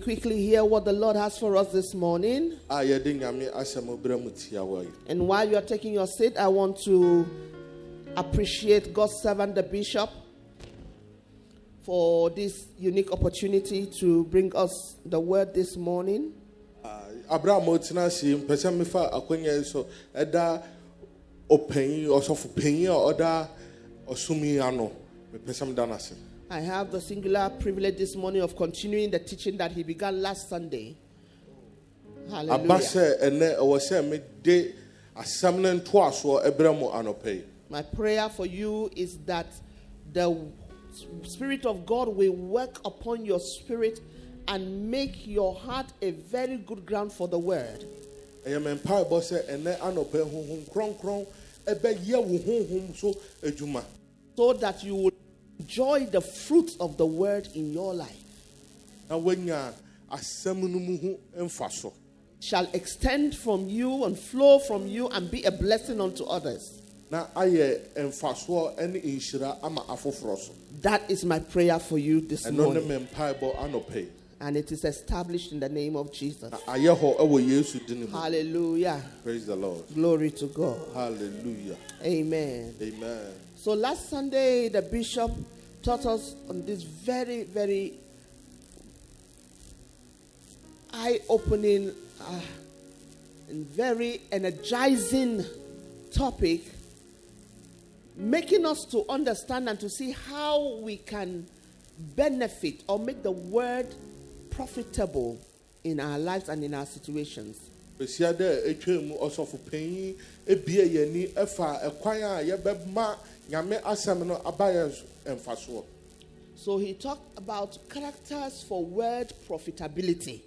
quickly hear what the Lord has for us this morning. And while you are taking your seat, I want to appreciate God's servant, the bishop, for this unique opportunity to bring us the word this morning. I have the singular privilege this morning of continuing the teaching that he began last Sunday. Hallelujah. My prayer for you is that the Spirit of God will work upon your spirit and make your heart a very good ground for the word. So that you will enjoy the fruits of the word in your life. Shall extend from you and flow from you and be a blessing unto others. That is my prayer for you this morning. And it is established in the name of Jesus. Hallelujah. Praise the Lord. Glory to God. Hallelujah. Amen. Amen. So last Sunday, the bishop taught us on this very, very eye-opening and very energizing topic, making us to understand and to see how we can benefit or make the word profitable in our lives and in our situations. So he talked about characters for word profitability.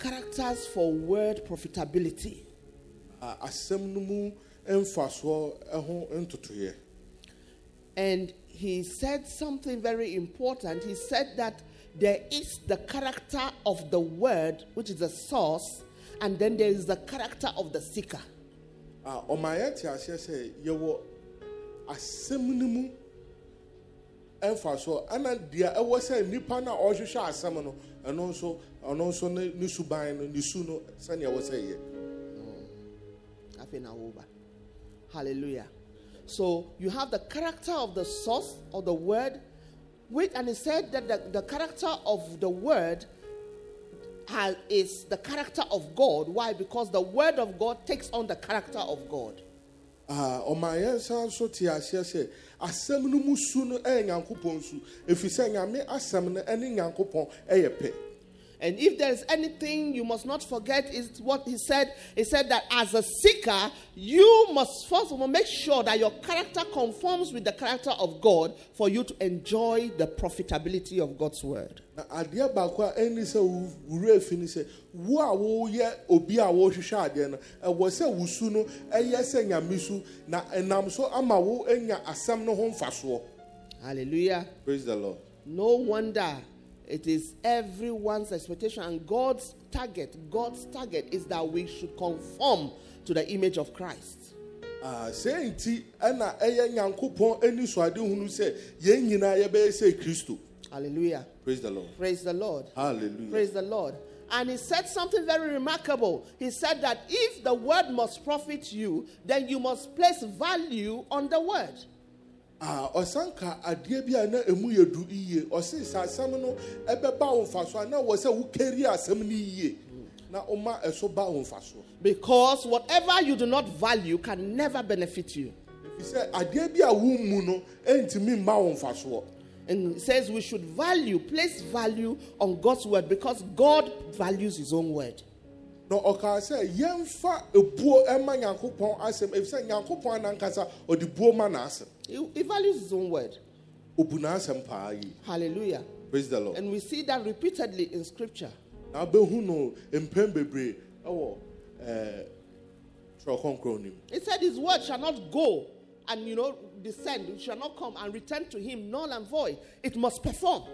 Characters for word profitability. And he said something very important. He said that there is the character of the word, which is the source, and then there is the character of the seeker. Hallelujah. So you have the character of the source of the word, and he said that the character of the word is the character of God. Why? Because the word of God takes on the character of God. And if there is anything you must not forget is what he said. He said that as a seeker, you must first of all make sure that your character conforms with the character of God for you to enjoy the profitability of God's word. Hallelujah. Praise the Lord. No wonder it is everyone's expectation, and God's target is that we should conform to the image of Christ. Hallelujah. Praise the Lord. Praise the Lord. Hallelujah. Praise the Lord. And he said something very remarkable. He said that if the word must profit you, then you must place value on the word. Because whatever you do not value can never benefit you. And it says we should value, place value on God's word, because God values his own word. He values his own word. Hallelujah. Praise the Lord. And we see that repeatedly in scripture. It said his word shall not go and descend. It shall not come and return to him null and void. It must perform.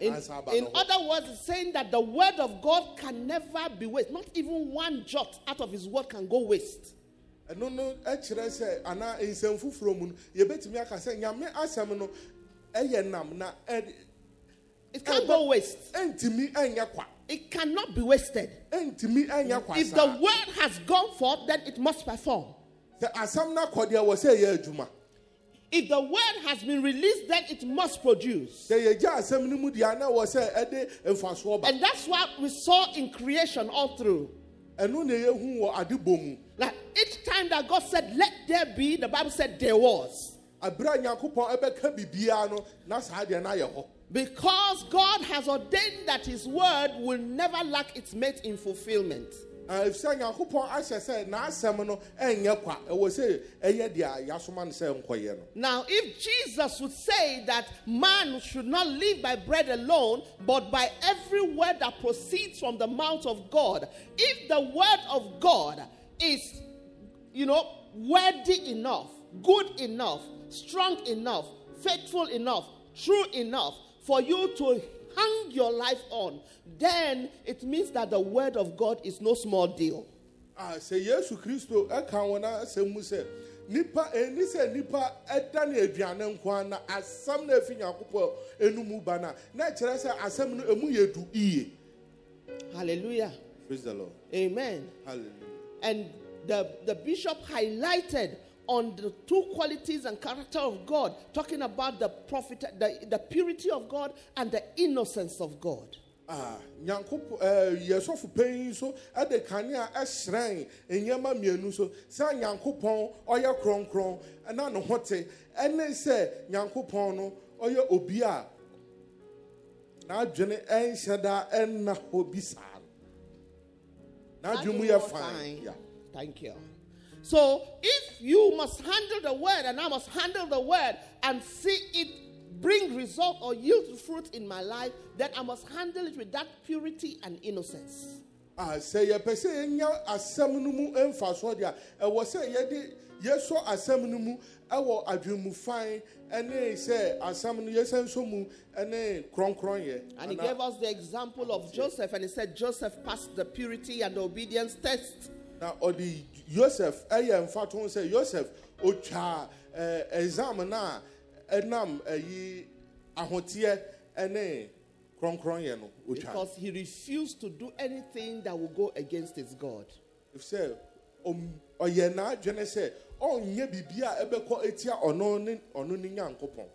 In other words, it's saying that the word of God can never be wasted. Not even one jot out of his word can go waste. It can't go waste. It cannot be wasted. If the word has gone forth, then it must perform. If the word has been released, then it must produce. And that's what we saw in creation all through. Like each time that God said, let there be, the Bible said there was. Because God has ordained that his word will never lack its mate in fulfillment. Now, if Jesus would say that man should not live by bread alone, but by every word that proceeds from the mouth of God, if the word of God is, worthy enough, good enough, strong enough, faithful enough, true enough for you to hang your life on, then it means that the word of God is no small deal. Say yes to Christo Ekawana Semuse. Nipa enise nipa edane aduane nkwa na asam na afinya akopọ enumu bana na chere se asam no emu yedu iye. Hallelujah. Praise the Lord. Amen. Hallelujah. And the bishop highlighted on the two qualities and character of God, talking about the prophet, the purity of God and the innocence of God. Thank you. So, if you must handle the word and I must handle the word and see it bring result or yield fruit in my life, then I must handle it with that purity and innocence. And he gave us the example of Joseph, and he said Joseph passed the purity and the obedience test. Now, the Joseph, I am fat one say Joseph, Ocha, examina, enam, ahotie, ene, kronkron. Because he refused to do anything that will go against his God. If say, oyena, Genesis, on ye bibia ebeko etia onon onuninya nkopon.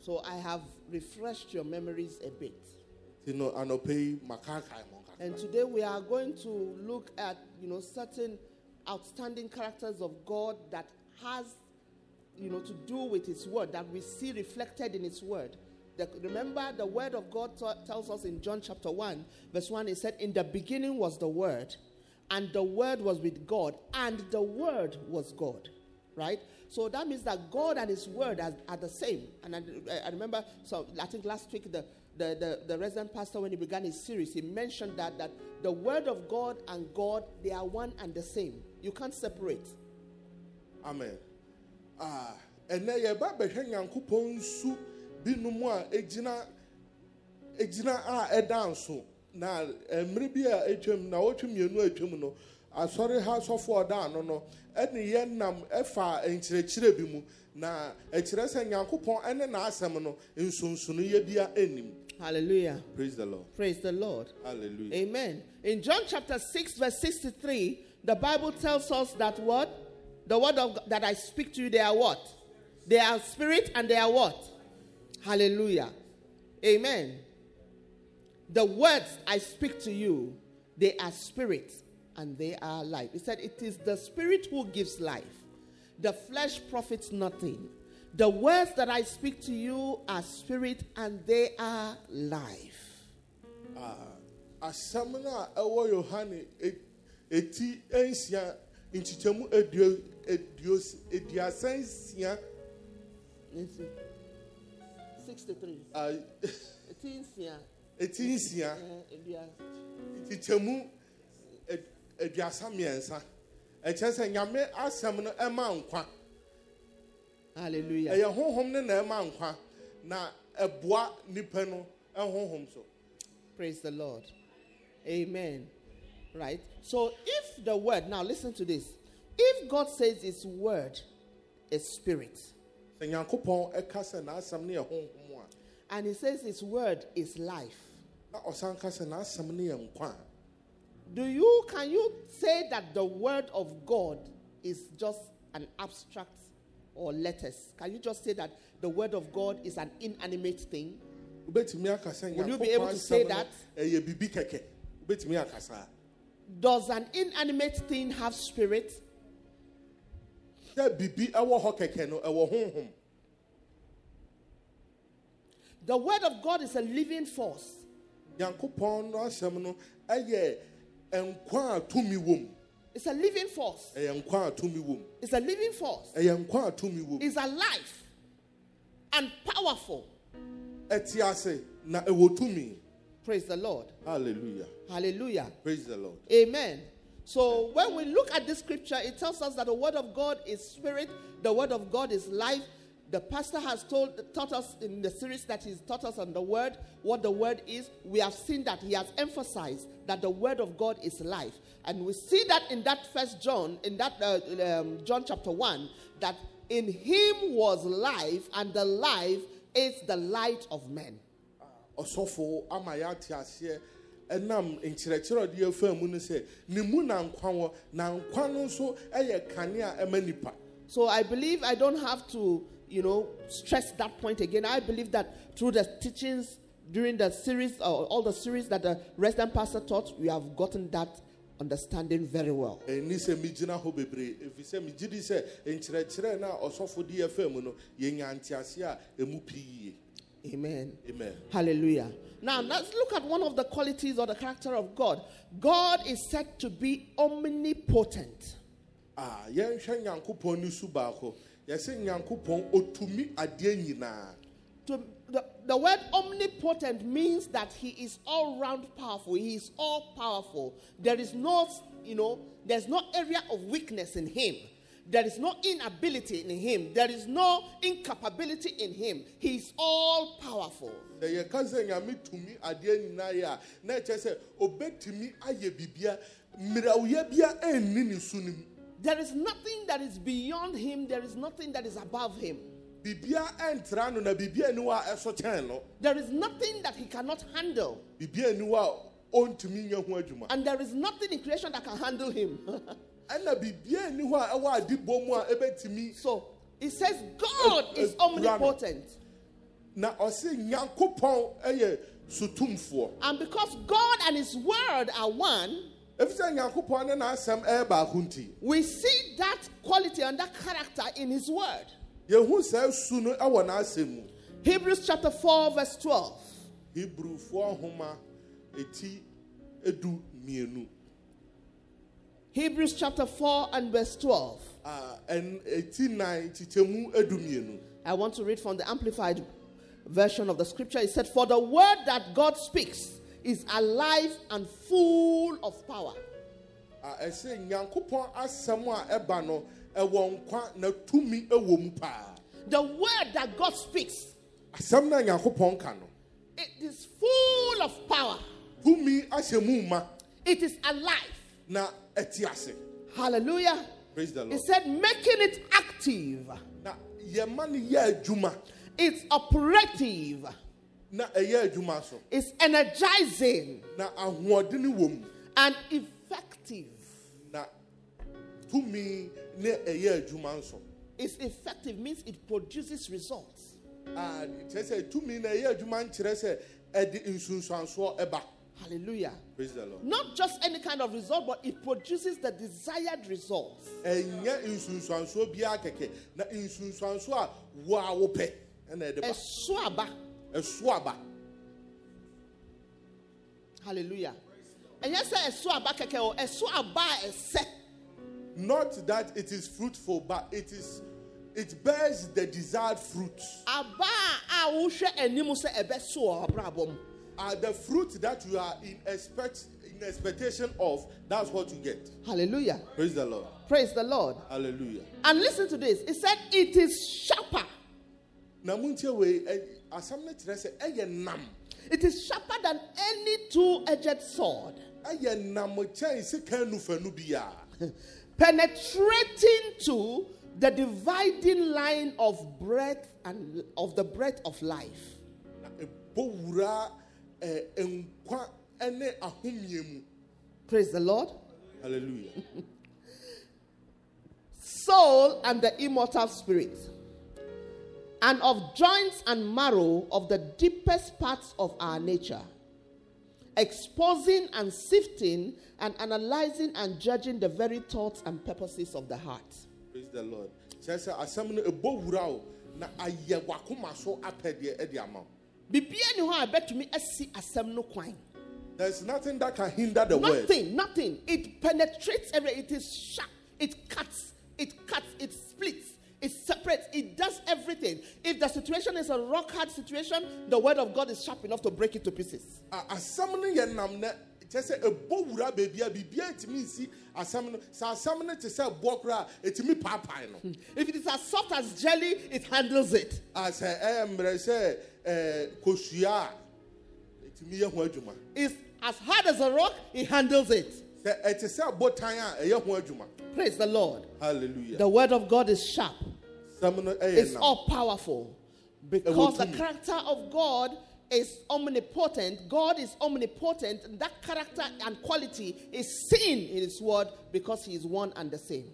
So I have refreshed your memories a bit. And today we are going to look at, certain outstanding characters of God that has, to do with his word, that we see reflected in his word. Remember, the word of God tells us in John chapter 1, verse 1, it said, in the beginning was the word, and the word was with God, and the word was God, right? So that means that God and his word are the same. And I remember, I think last week, the resident pastor, when he began his series, he mentioned that the word of God and God, they are one and the same. You can't separate. Amen. And hallelujah. Praise the Lord. Praise the Lord. Hallelujah. Amen. In John chapter 6 verse 63, the Bible tells us that what? The word of God that I speak to you, they are what? They are spirit and they are what? Hallelujah. Amen. The words I speak to you, they are spirit and they are life. He said it is the spirit who gives life. The flesh profits nothing. The words that I speak to you are spirit and they are life. Hallelujah. Praise the Lord. Amen. Right. So if the word, now listen to this. If God says his word is spirit, and he says his word is life, can you say that the word of God is just an abstract or letters? Can you just say that the word of God is an inanimate thing? Will you be able to say that? Does an inanimate thing have spirit? The word of God is a living force. It's a living force. It's a living force. It's alive and powerful. Praise the Lord. Hallelujah. Hallelujah. Praise the Lord. Amen. So when we look at this scripture, it tells us that the word of God is spirit. The word of God is life. The pastor has taught us in the series that he's taught us on the word, what the word is. We have seen that he has emphasized that the word of God is life. And we see that in that first John, in that John chapter 1, that in him was life, and the life is the light of men. So I believe I don't have to, stress that point again. I believe that through the teachings during the series, or all the series that the resident pastor taught, we have gotten that understanding very well. Amen. Amen. Hallelujah. Now let's look at one of the qualities or the character of God. God is said to be omnipotent. The word omnipotent means that he is all-round powerful. He is all-powerful. There is no, there's no area of weakness in him. There is no inability in him. There is no incapability in him. He is all-powerful. There is nothing that is beyond him. There is nothing that is above him. There is nothing that he cannot handle. And there is nothing in creation that can handle him. So, it says God is omnipotent. And because God and his word are one, we see that quality and that character in his word. Hebrews chapter 4 verse 12. Hebrews chapter 4 and verse 12. I want to read from the Amplified version of the scripture. It said, "For the word that God speaks is alive and full of power." The word that God speaks, it is full of power. It is alive. Hallelujah. Praise the Lord. It said, making it active. It's operative. It's energizing. And effective. It's effective means it produces results. Hallelujah. Praise the Lord. Not just any kind of result, but it produces the desired results. Hallelujah. And yes, not that it is fruitful, but it bears the desired fruit. The fruit that you are in expectation of, that's what you get. Hallelujah. Praise the Lord. Praise the Lord. Hallelujah. And listen to this. It said it is sharper. It is sharper than any two-edged sword, penetrating to the dividing line of breadth and of the breadth of life, praise the Lord, hallelujah, soul and the immortal spirit, and of joints and marrow, of the deepest parts of our nature, exposing and sifting and analyzing and judging the very thoughts and purposes of the heart. Praise the Lord. There's nothing that can hinder the word. Nothing, nothing. It penetrates everywhere. It is sharp. It cuts. It cuts. It splits. It separates. It does everything. If the situation is a rock hard situation, the word of God is sharp enough to break it to pieces. If it is as soft as jelly, it handles it. It's as hard as a rock, it handles it. Praise the Lord. Hallelujah. The word of God is sharp. It's all powerful. Because the character of God is omnipotent. God is omnipotent. And that character and quality is seen in his word because he is one and the same.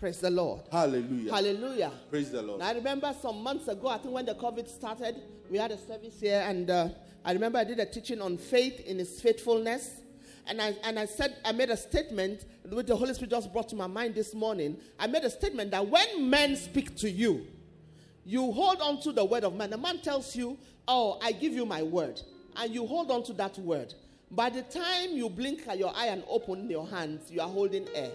Praise the Lord. Hallelujah. Hallelujah. Praise the Lord. Now, I remember some months ago, I think when the COVID started, we had a service here, and I remember I did a teaching on faith in his faithfulness. And I said, I made a statement, which the Holy Spirit just brought to my mind this morning. I made a statement that when men speak to you, you hold on to the word of man. The man tells you, oh, I give you my word. And you hold on to that word. By the time you blink at your eye and open your hands, you are holding air.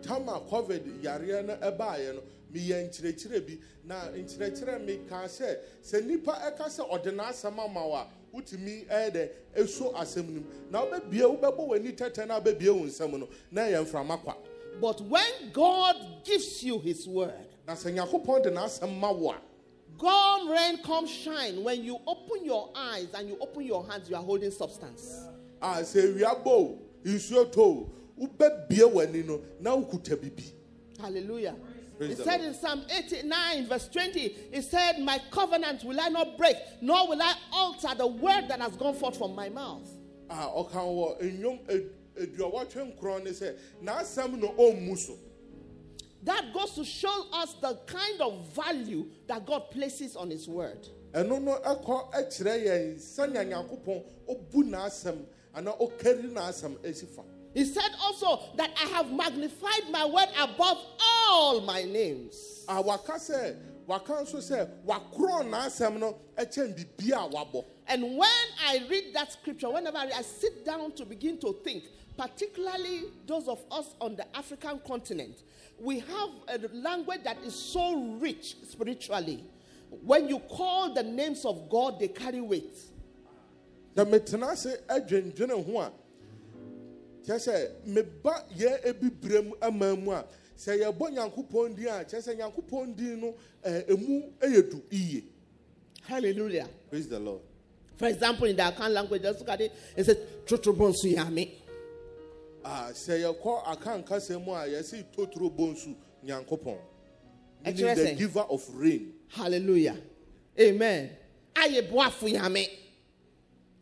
Tama COVID Yariana Ebayan mi yenchirechirebi na nchirechire mi ka se se nipa eka se ordinance mamawa utimi ede eso asemnim na obebie ubebo wani tete na obebie unsem no na yemframakwa. But when God gives you his word, na se yakopon de na asemawa, God rain come shine. When you open your eyes and you open your hands, you are holding substance. Se we abo isoto. Hallelujah. It said in Psalm 89 verse 20, it said, my covenant will I not break, nor will I alter the word that has gone forth from my mouth. That goes to show us the kind of value that God places on his word. He said also that I have magnified my word above all my names. And when I read that scripture, whenever I sit down to begin to think, particularly those of us on the African continent, we have a language that is so rich spiritually. When you call the names of God, they carry weight. Hallelujah. Praise the Lord. For example, in the Akan language, just look at it. It says, Totrobonsu Yame. Meaning the giver of rain. Hallelujah. Amen. Ayeboafu Yame.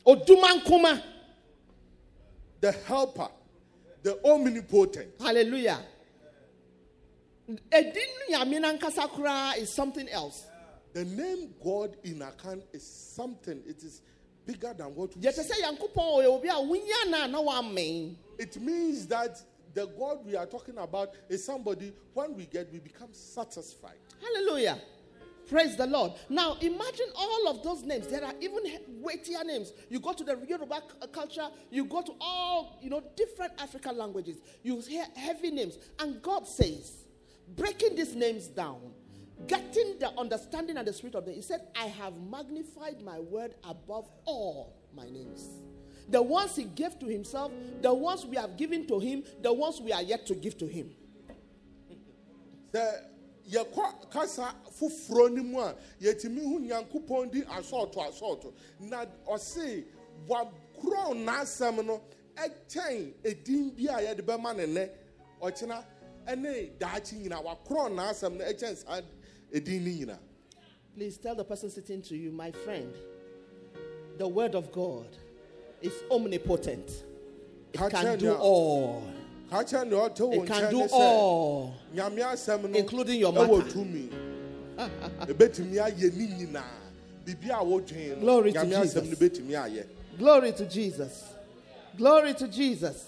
Odumankuma. The helper, the omnipotent. Hallelujah. Is something else. The name God in Akan is something. It is bigger than what we see. It means that the God we are talking about is somebody when we get, we become satisfied. Hallelujah. Praise the Lord. Now, imagine all of those names. There are even weightier names. You go to the Yoruba culture. You go to all, different African languages. You hear heavy names. And God says, breaking these names down, getting the understanding and the spirit of them, he said, I have magnified my word above all my names. The ones he gave to himself, the ones we have given to him, the ones we are yet to give to him. The Yakwa Casa Fufronimua, Yetimihu Yankupondi, assault. Nad or say, what grown Nasamano, a chain, a dimbia at the Bermanene, or China, and a daching in our crown Nasam, a chance at a dinina. Please tell the person sitting to you, my friend, the word of God is omnipotent. It can do all. It can do all, including your matter. Glory to Jesus. Glory to Jesus. Glory to Jesus.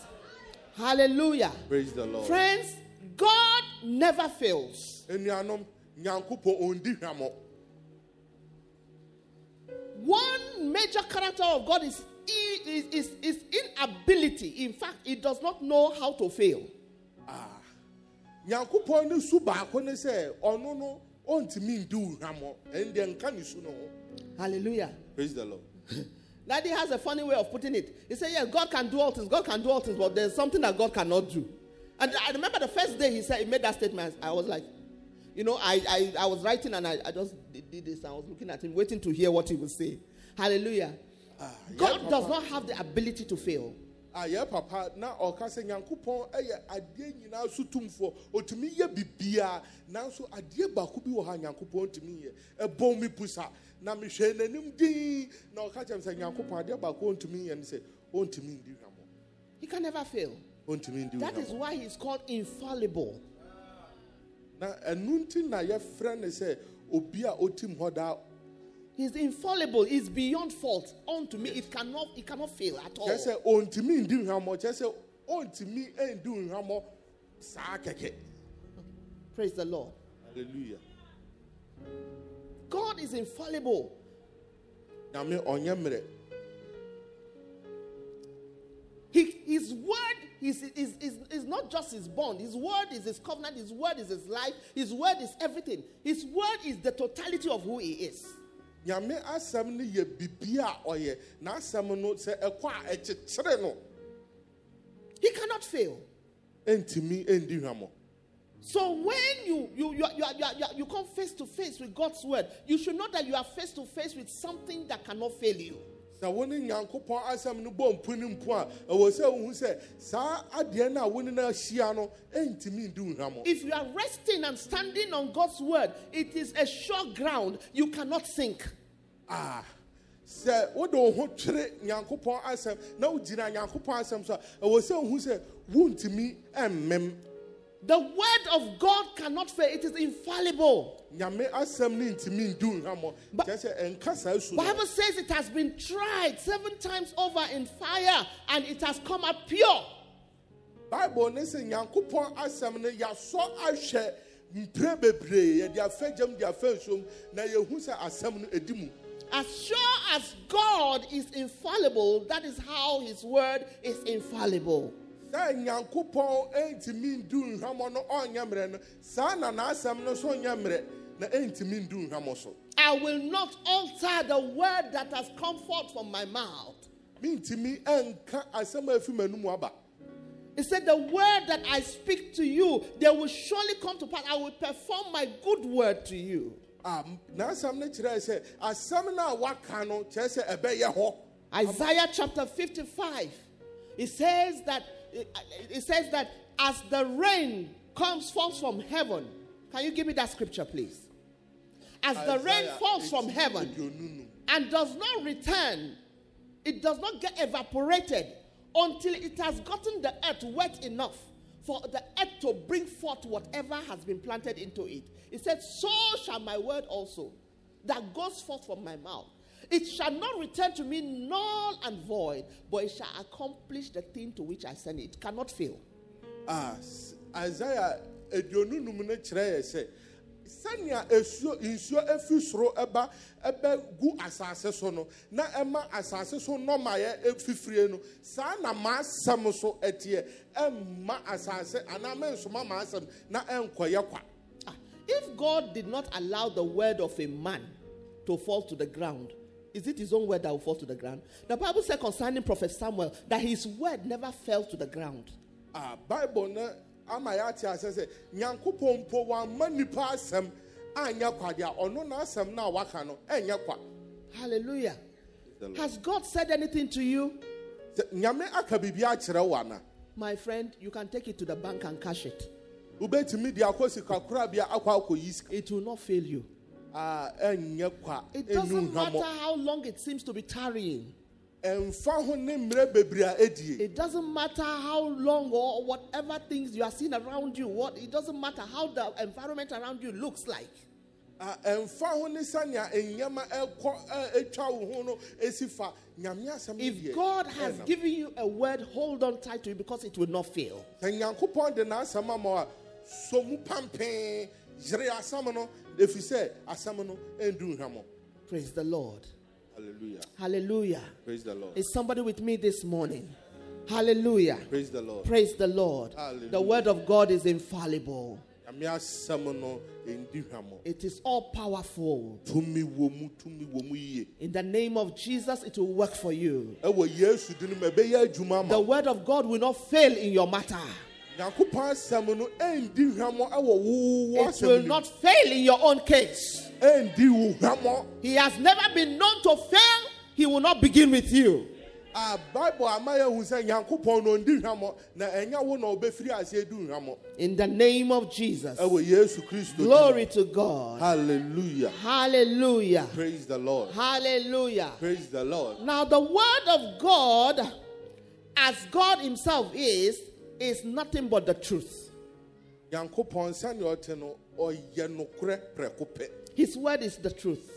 Hallelujah. Praise the Lord. Friends, God never fails. One major character of God is inability. In fact, it does not know how to fail. Ah, hallelujah. Praise the Lord. Daddy has a funny way of putting it. He said, yeah, God can do all things. God can do all things, but there's something that God cannot do. And I remember the first day he said, he made that statement. I was like, you know, I was writing and I just did this. I was looking at him, waiting to hear what he would say. Hallelujah. God yeah, does not have the ability to fail. Yeah, Papa. Now, he can never fail. That is why he's called infallible. He's infallible. He's beyond fault. Unto me, it cannot fail at all. Praise the Lord. Hallelujah. God is infallible. His word is not just his bond. His word is his covenant. His word is his life. His word is everything. His word is the totality of who he is. He cannot fail. So when you come face to face with God's word, you should know that you are face to face with something that cannot fail you. If you are resting and standing on God's word, it is a sure ground. You cannot sink. Ah, the word of God cannot fail. It is infallible. The Bible says it has been tried 7 times over in fire and it has come up pure. As sure as God is infallible, that is how his word is infallible. I will not alter the word that has come forth from my mouth. He said, the word that I speak to you, they will surely come to pass. I will perform my good word to you. Isaiah chapter 55. It says that as the rain falls from heaven. Can you give me that scripture, please? As the rain falls from heaven and does not return, it does not get evaporated until it has gotten the earth wet enough for the earth to bring forth whatever has been planted into it. It said, so shall my word also that goes forth from my mouth. It shall not return to me null and void, but it shall accomplish the thing to which I send it. It cannot fail. Isaiah, if God did not allow the word of a man to fall to the ground, is it his own word that will fall to the ground? The Bible said concerning Prophet Samuel that his word never fell to the ground. Bible Amayati says, Yanku Pompo, one money pass them, and Yakwadia, or no, not some now, Wakano, and Yakwa. Hallelujah. Has God said anything to you? My friend, you can take it to the bank and cash it. It will not fail you. It doesn't matter how long it seems to be tarrying. It doesn't matter how long or whatever things you are seeing around you. It doesn't matter how the environment around you looks like. If God has given you a word, hold on tight to it because it will not fail. Praise the Lord. Hallelujah. Hallelujah. Praise the Lord. Is somebody with me this morning? Hallelujah. Praise the Lord. Praise the Lord. Hallelujah. The word of God is infallible. It is all powerful. In the name of Jesus, it will work for you. The word of God will not fail in your matter. It will not fail in your own case. He has never been known to fail. He will not begin with you. In the name of Jesus. Glory to God. Hallelujah. Hallelujah. Praise the Lord. Hallelujah. Praise the Lord. Now the word of God, as God himself is nothing but the truth. His word is the truth.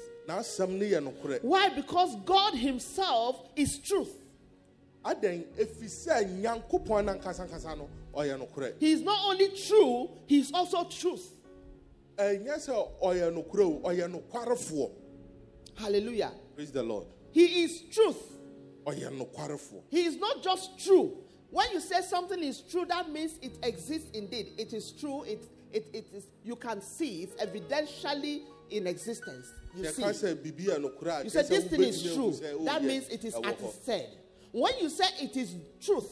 Why? Because God himself is truth. He is not only true, he is also truth. Hallelujah. Praise the Lord. He is truth. He is not just true. When you say something is true, that means it exists indeed. It is true. It is. You can see it's evidentially in existence. You see. You say this thing is true. That means it is as it said. When you say it is truth,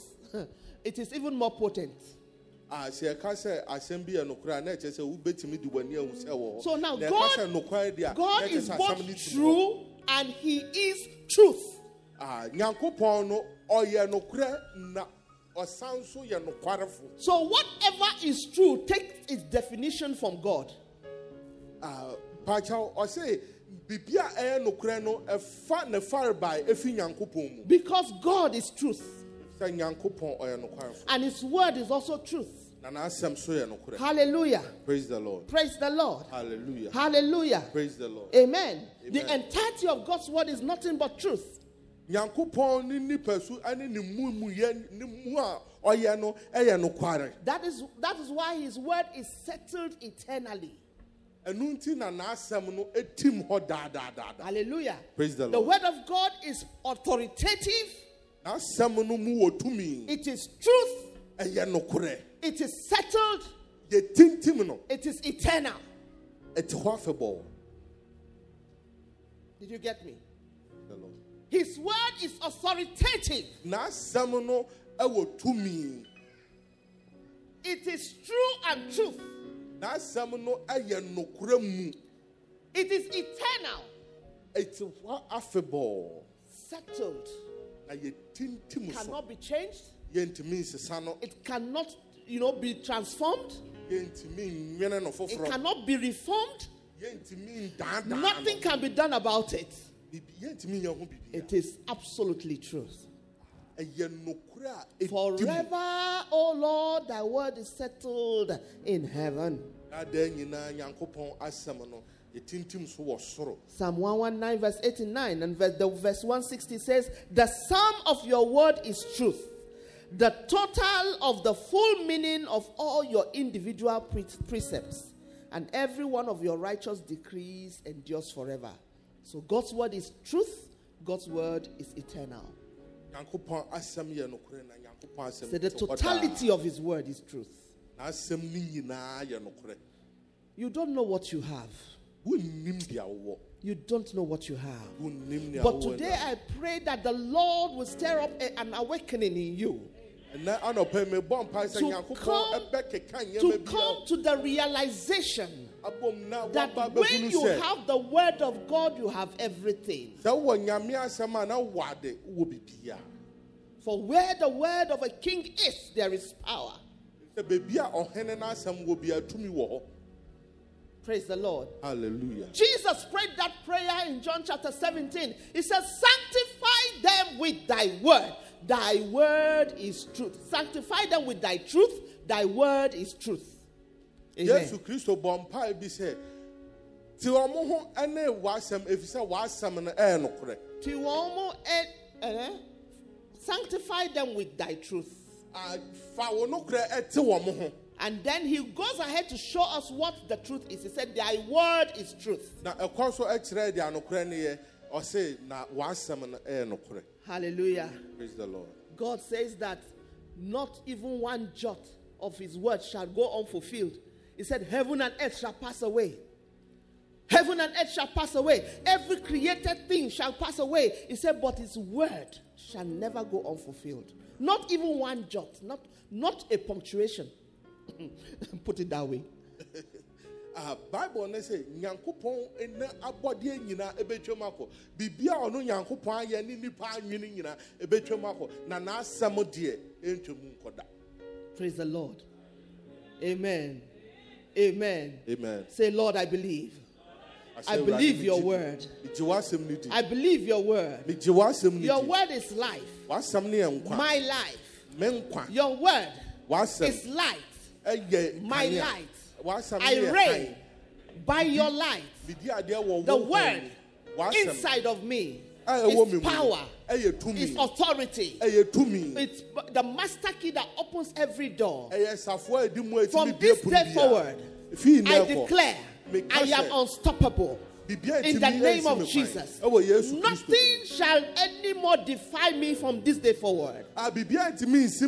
it is even more potent. So now God is both true and he is truth. So whatever is true takes its definition from God. Because God is truth. And his word is also truth. Hallelujah. Praise the Lord. Praise the Lord. Hallelujah. Hallelujah. Praise the Lord. Amen. Amen. The entirety of God's word is nothing but truth. That is why his word is settled eternally. Hallelujah. Praise the Lord. The word of God is authoritative. It is truth. It is settled. It is eternal. Did you get me? The Lord. His word is authoritative. It is true and truth. It is eternal. It's settled. It cannot be changed. It cannot, be transformed. It cannot be reformed. Nothing can be done about it. It is absolutely true. Forever, O Lord, thy word is settled in heaven. Psalm 119 verse 89 and verse 160 says, the sum of your word is truth. The total of the full meaning of all your individual precepts, and every one of your righteous decrees endures forever. So God's word is truth. God's word is eternal. So the totality of his word is truth. You don't know what you have. You don't know what you have. But today I pray that the Lord will stir up an awakening in you. To come to the realization that when you have the word of God, you have everything. For where the word of a king is, there is power. Praise the Lord. Hallelujah. Jesus prayed that prayer in John chapter 17. He says, sanctify them with thy word. Thy word is truth. Sanctify them with thy truth. Thy word is truth. Amen. Sanctify them with thy truth. And then he goes ahead to show us what the truth is. He said, thy word is truth. Hallelujah. Praise the Lord. God says that not even one jot of his word shall go unfulfilled. He said, heaven and earth shall pass away. Heaven and earth shall pass away. Every created thing shall pass away. He said, but his word shall never go unfulfilled. Not even one jot. Not a punctuation. Put it that way. Bible says, "Nyankopon ene abodie nyina ebetwemako. Bibia ono Nyankopon aye ni nipa anwini nyina ebetwemako. Na na asem de entwemu nkoda." Praise the Lord. Amen. Amen. Amen. Say, Lord, I believe. I believe your word. I believe your word. Your word is life. My life. Your word is light. My light. I reign by your light. The word inside of me is power. It's authority. It's the master key that opens every door. From this day forward, I declare I am unstoppable in the name of Jesus. Nothing shall anymore defy me from this day forward. I release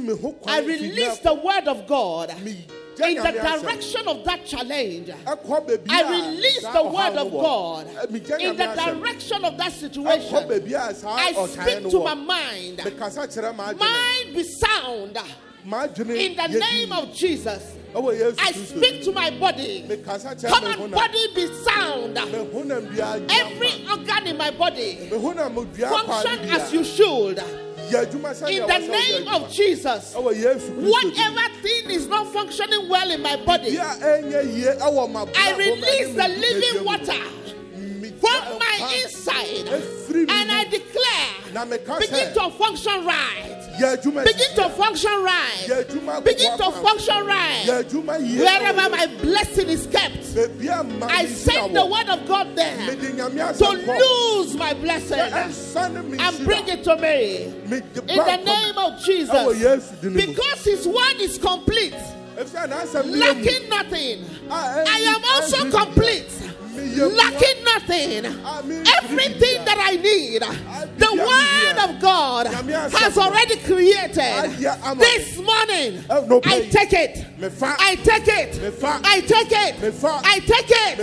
the word of God in the direction of that challenge. I release the word of God in the direction of that situation. I speak to my mind. Mind be sound. In the name of Jesus. I speak to my body. Come on, body, be sound. Every organ in my body function as you should. In the name of Jesus, whatever thing is not functioning well in my body, I release the living water from my inside, and I declare, begin to function right. Begin to function right. Begin to function right. Wherever my blessing is kept, I send the word of God there to lose my blessing and bring it to me. In the name of Jesus, because his word is complete, lacking nothing, I am also complete. Lacking nothing, everything that I need, the word of God has already created. This morning, I take it. I take it. I take it. I take it.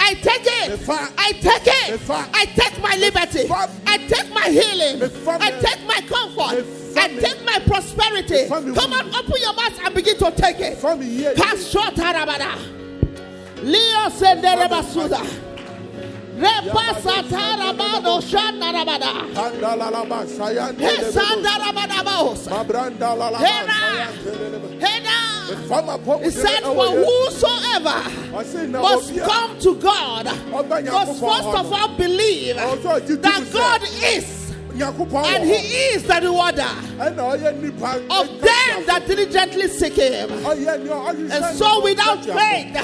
I take it. I take it. I take my liberty. I take my healing. I take my comfort. I take my prosperity. Come on, open your mouth and begin to take it. Pass short, Harabada. Leo sendere basuda. Repasa tarabado shandarabada. Heda. He said, for whosoever must come to God must first of all believe that God is, and he is the rewarder of them that diligently seek him. And so without faith,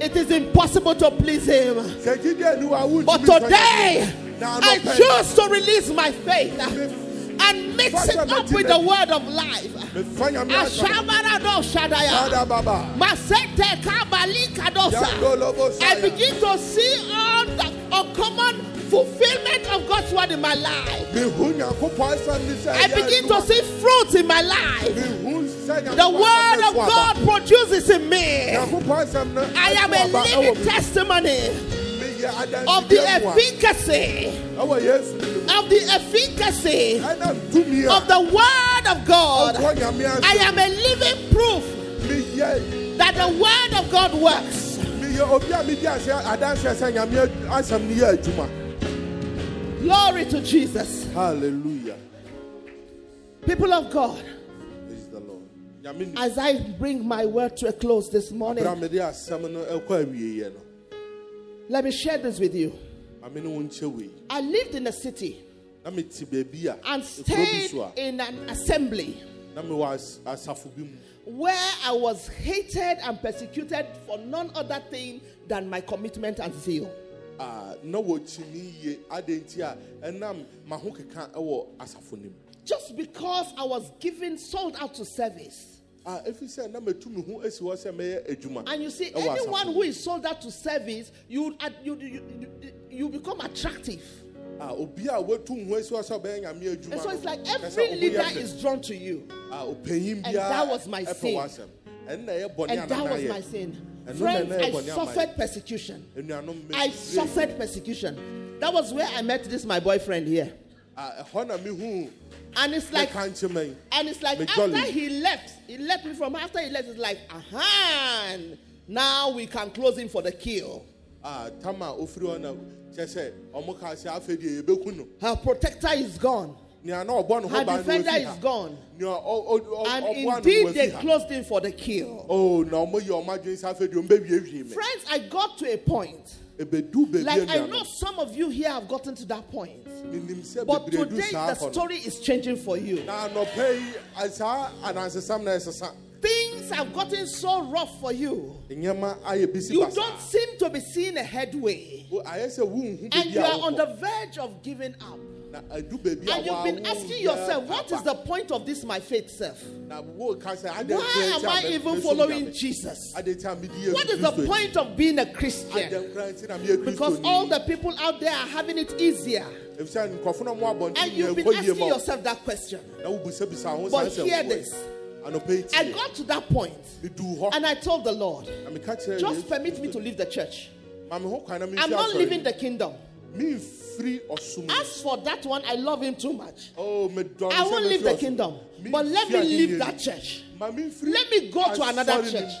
it is impossible to please him. But today, I choose to release my faith and mix it up with the word of life. I begin to see all the uncommon fulfillment of God's word in my life. I begin to see fruits in my life. The word of God produces in me. I am a living testimony of the efficacy of the word word of God, I am a living proof that the word of God works. Glory to Jesus. Hallelujah. People of God, as I bring my word to a close this morning, let me share this with you. I lived in a city and stayed in an assembly where I was hated and persecuted for none other thing than my commitment and zeal. Just because I was given, sold out to service. And you see, anyone who is sold out to service, you become attractive. And so it's like every leader is drawn to you. And that was my sin. Friends, I suffered persecution. That was where I met this my boyfriend here. And it's like after he left me from after he left, it's like, aha, now we can close him for the kill. Her protector is gone. Her defender is gone. And indeed they closed him for the kill. Friends, I got to a point. Like I know some of you here have gotten to that point. But today the story is changing for you. Things have gotten so rough for you. You don't seem to be seeing a headway. And you are on the verge of giving up. And you've been asking yourself, what is the point of this my faith self? Why am I even following Jesus? What is the point of being a Christian? Because all the people out there are having it easier. And you've been asking yourself that question. But hear this. I got to that point and I told the Lord, just permit me to leave the church. I'm not leaving the kingdom. As for that one, I love him too much. I won't leave the kingdom, but let me leave that church. Let me go to another church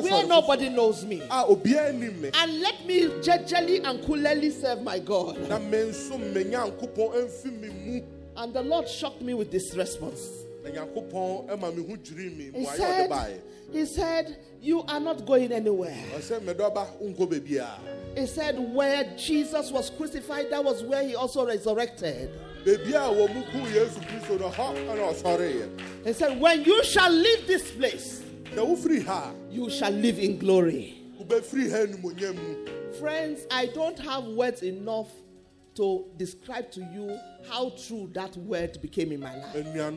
where nobody knows me, and let me gently and coolly serve my God. And the Lord shocked me with this response. He said, you are not going anywhere. He said, where Jesus was crucified, that was where he also resurrected. He said, when you shall leave this place, you shall live in glory. Friends, I don't have words enough to describe to you how true that word became in my life. That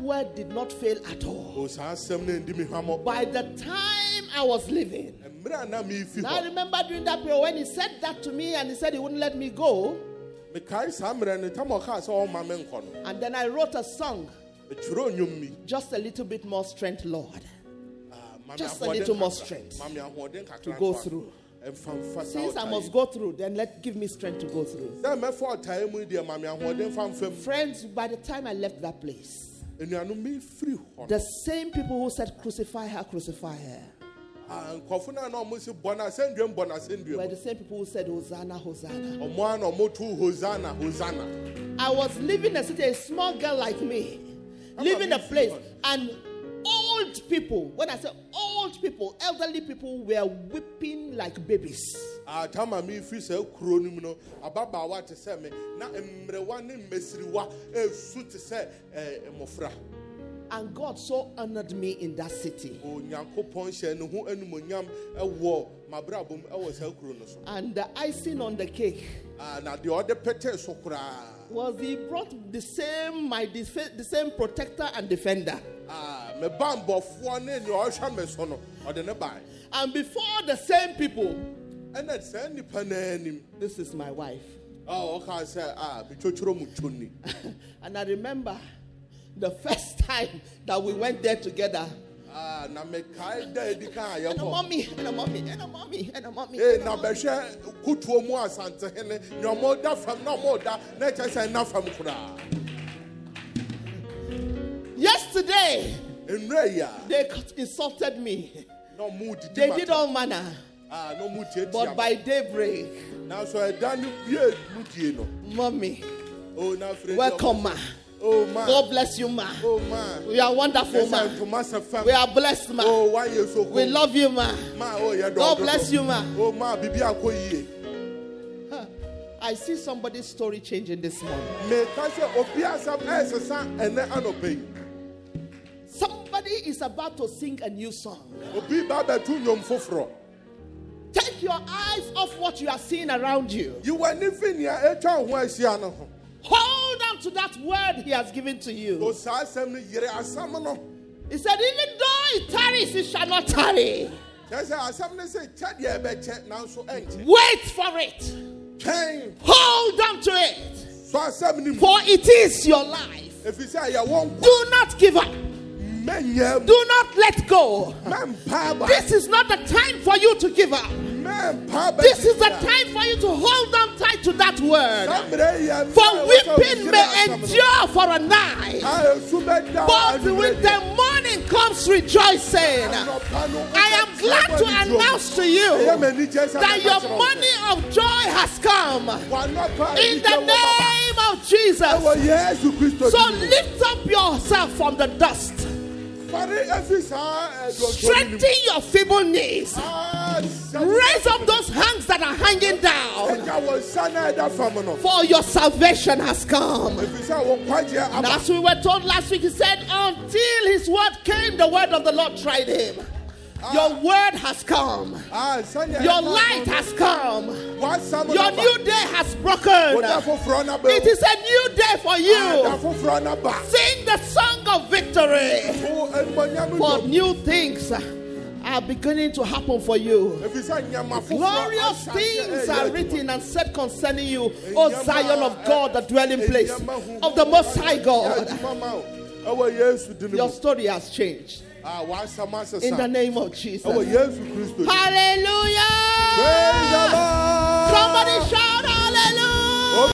word did not fail at all. By the time I was leaving, I remember during that prayer when he said that to me and he said he wouldn't let me go. And then I wrote a song, Just a Little Bit More Strength, Lord. Just a little more strength to go through. Since I must go through, then give me strength to go through. Friends, by the time I left that place, the same people who said crucify her were the same people who said Hosanna, Hosanna. I was living in a city, a small girl like me, living a place, and old people, when I say old people, elderly people were weeping like babies. And God so honored me in that city. And the icing on the cake was he brought the same protector and defender. And before the same people, this is my wife. And I remember the first time that we went there together, And a mommy. Your mother from no mother, not just enough from yesterday. They insulted me. No mood. They did all manner. But by daybreak, mommy, welcome, ma. Oh, man. God bless you, ma. Oh, man. We are wonderful, yes, ma. We are blessed, ma. Oh, why you so cool? We love you, ma. Ma, oh, yeah, God bless you, ma. Oh, ma. I see somebody's story changing this morning. Somebody is about to sing a new song. Take your eyes off what you are seeing around you. Hold on to that word he has given to you. He said, even though it tarries, it shall not tarry. Wait for it. Hold on to it. For it is your life. Do not give up. Do not let go. This is not the time for you to give up. This is the time for you to hold on tight to that word. For weeping may endure for a night, but with the morning comes rejoicing. I am glad to announce to you that your morning of joy has come in the name of Jesus. So lift up yourself from the dust. Strengthen your feeble knees. Raise up those hands that are hanging down. For your salvation has come. And as we were told last week, he said, until his word came, the word of the Lord tried him. Your word has come. Your light has come. Your new day has broken. It is a new day for you. Sing the song of victory. For new things are beginning to happen for you. Glorious things are written and said concerning you, O Zion of God, the dwelling place of the Most High God. Your story has changed. In the name of Jesus. Hallelujah. Praise the Lord. Somebody shout